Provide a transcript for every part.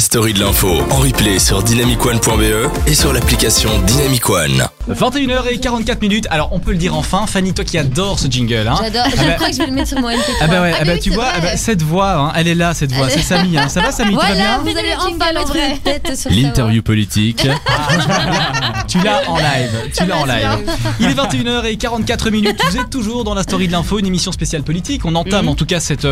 la story de l'info en replay sur dynamicone.be et sur l'application Dynamicone. 21h44. Alors on peut le dire enfin, Fanny, toi qui adore ce jingle, hein. J'adore. Je crois que je vais le mettre sur mon MP3. Tu vois, cette voix, hein, elle est là, cette voix. C'est Samy, hein. Ça va Samy, voilà, tu vas bien? Vous allez enfin mettre une tête sur l'interview politique. Tu l'as en live. Il est 21h44. Vous êtes toujours dans la story de l'info, une émission spéciale politique. On entame en tout cas cette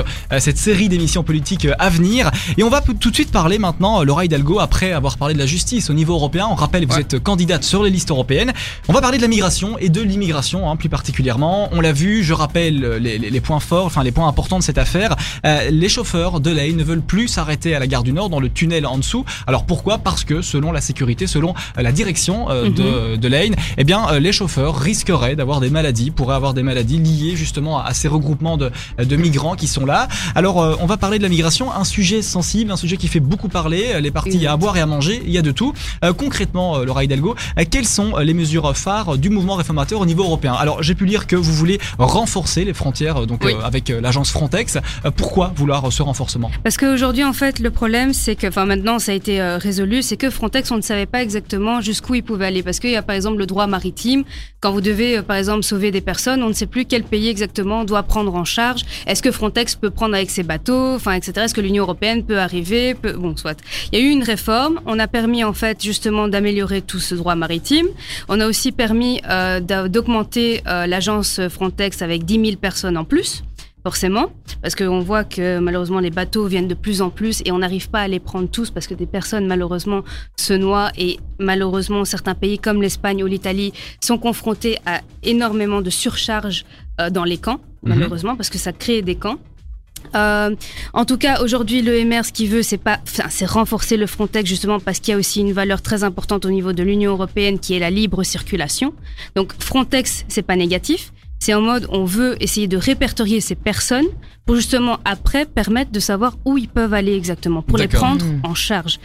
série d'émissions politiques à venir. Et on va tout de suite parler maintenant, Laura Hidalgo, après avoir parlé de la justice au niveau européen. On rappelle, vous êtes candidate sur les listes européennes. On va parler de la migration et de l'immigration, hein, plus particulièrement. On l'a vu, je rappelle les points forts, enfin les points importants de cette affaire. Les chauffeurs de Lijn ne veulent plus s'arrêter à la gare du Nord, dans le tunnel en dessous. Alors pourquoi ? Parce que selon la sécurité, selon la direction de Lijn, eh bien, les chauffeurs risqueraient d'avoir des maladies, pourraient avoir des maladies liées justement à ces regroupements de migrants qui sont là. Alors on va parler de la migration, un sujet sensible, un sujet qui fait beaucoup parler. Les partis, il y a à boire et à manger, il y a de tout. Concrètement, Laura Hidalgo, quelles sont les mesures phares du mouvement réformateur au niveau européen? Alors j'ai pu lire que vous voulez renforcer les frontières, donc avec l'agence Frontex. Pourquoi vouloir ce renforcement? Parce qu'aujourd'hui en fait le problème c'est que, enfin maintenant ça a été résolu, c'est que Frontex on ne savait pas exactement jusqu'où il pouvait aller, parce qu'il y a par exemple le droit maritime, quand vous devez par exemple sauver des personnes, on ne sait plus quel pays exactement doit prendre en charge. Est-ce que Frontex peut prendre avec ses bateaux, enfin etc. Est-ce que l'Union européenne peut arriver, bon soit. Il y a eu une réforme, on a permis en fait justement d'améliorer tout ce droit maritime. On a aussi permis d'augmenter l'agence Frontex avec 10 000 personnes en plus. Forcément, parce qu'on voit que malheureusement les bateaux viennent de plus en plus et on n'arrive pas à les prendre tous parce que des personnes malheureusement se noient, et malheureusement certains pays comme l'Espagne ou l'Italie sont confrontés à énormément de surcharge dans les camps, malheureusement, parce que ça crée des camps. En tout cas, aujourd'hui, le MR, ce qu'il veut, c'est renforcer le Frontex, justement, parce qu'il y a aussi une valeur très importante au niveau de l'Union européenne qui est la libre circulation. Donc, Frontex, c'est pas négatif. C'est en mode, on veut essayer de répertorier ces personnes pour justement après permettre de savoir où ils peuvent aller exactement, pour les prendre en charge.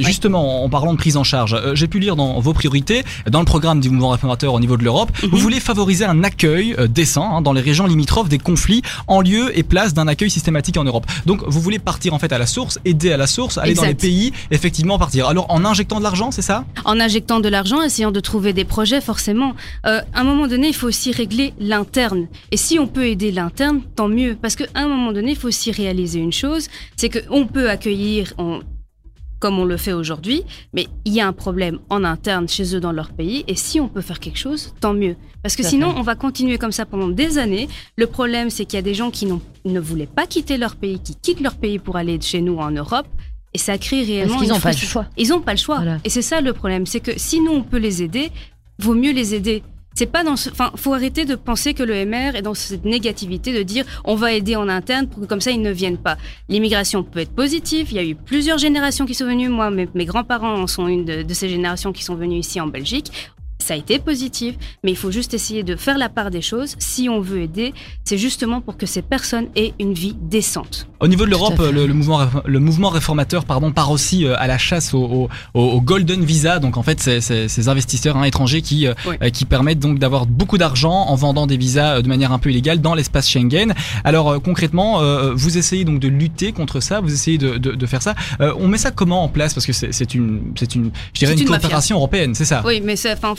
Justement, en parlant de prise en charge, j'ai pu lire dans vos priorités, dans le programme du mouvement réformateur au niveau de l'Europe, vous voulez favoriser un accueil décent, hein, dans les régions limitrophes des conflits, en lieu et place d'un accueil systématique en Europe. Donc vous voulez partir en fait à la source, aider à la source, aller dans les pays, effectivement partir. Alors en injectant de l'argent, c'est ça ? En injectant de l'argent, essayant de trouver des projets forcément. À un moment donné, il faut aussi régler l'interne. Et si on peut aider l'interne, tant mieux. Parce qu'à un moment donné, il faut aussi réaliser une chose, c'est qu'on peut accueillir comme on le fait aujourd'hui, mais il y a un problème en interne chez eux dans leur pays, et si on peut faire quelque chose, tant mieux. Parce que sinon, on va continuer comme ça pendant des années. Le problème, c'est qu'il y a des gens qui ne voulaient pas quitter leur pays, qui quittent leur pays pour aller de chez nous en Europe, et ça crée réellement... Parce qu'ils n'ont pas le choix. Ils n'ont pas le choix. Voilà. Et c'est ça le problème, c'est que si nous, on peut les aider, vaut mieux les aider. C'est pas dans faut arrêter de penser que le MR est dans cette négativité de dire on va aider en interne pour que comme ça ils ne viennent pas. L'immigration peut être positive, il y a eu plusieurs générations qui sont venues, moi mes grands-parents en sont une de ces générations qui sont venues ici en Belgique. Ça a été positif, mais il faut juste essayer de faire la part des choses. Si on veut aider, c'est justement pour que ces personnes aient une vie décente. Au niveau de l'Europe, le mouvement réformateur part aussi à la chasse au Golden Visa. Donc en fait, c'est ces investisseurs étrangers qui permettent donc d'avoir beaucoup d'argent en vendant des visas de manière un peu illégale dans l'espace Schengen. Alors concrètement, vous essayez donc de lutter contre ça, vous essayez de faire ça. On met ça comment en place ? Parce que c'est une coopération européenne, c'est ça ? Oui, mais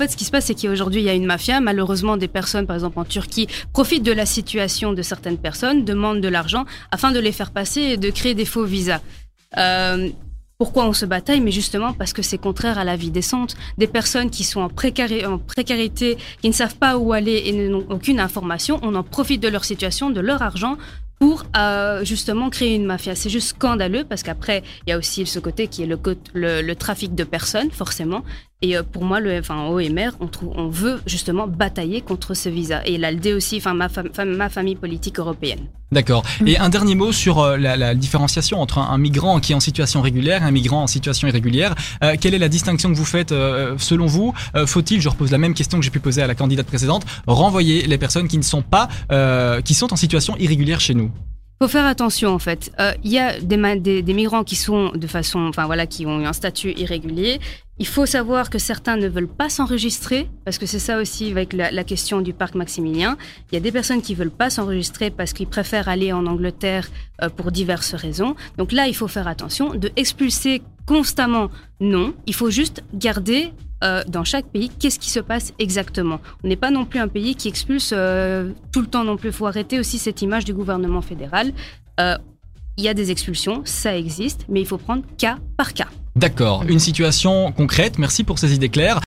ce qui se passe, c'est qu'aujourd'hui, il y a une mafia. Malheureusement, des personnes, par exemple en Turquie, profitent de la situation de certaines personnes, demandent de l'argent afin de les faire passer et de créer des faux visas. Pourquoi on se bataille ? Mais justement parce que c'est contraire à la vie décente. Des personnes qui sont en précarité, qui ne savent pas où aller et n'ont aucune information, on en profite de leur situation, de leur argent, pour justement créer une mafia. C'est juste scandaleux, parce qu'après, il y a aussi ce côté qui est le trafic de personnes, forcément. Et pour moi, le OMR, on veut justement batailler contre ce visa. Et l'ALDE aussi, ma famille politique européenne. D'accord. Et un dernier mot sur la différenciation entre un migrant qui est en situation régulière et un migrant en situation irrégulière. Quelle est la distinction que vous faites selon vous ? Faut-il, je repose la même question que j'ai pu poser à la candidate précédente, renvoyer les personnes qui ne sont pas, qui sont en situation irrégulière chez nous ? Faut faire attention en fait. Il y a des migrants qui sont qui ont eu un statut irrégulier. Il faut savoir que certains ne veulent pas s'enregistrer, parce que c'est ça aussi avec la question du parc Maximilien. Il y a des personnes qui veulent pas s'enregistrer parce qu'ils préfèrent aller en Angleterre pour diverses raisons. Donc là, il faut faire attention de expulser constamment, non. Il faut juste garder dans chaque pays qu'est-ce qui se passe exactement. On n'est pas non plus un pays qui expulse tout le temps non plus. Il faut arrêter aussi cette image du gouvernement fédéral. Il y a des expulsions, ça existe, mais il faut prendre cas par cas. D'accord, une situation concrète, merci pour ces idées claires.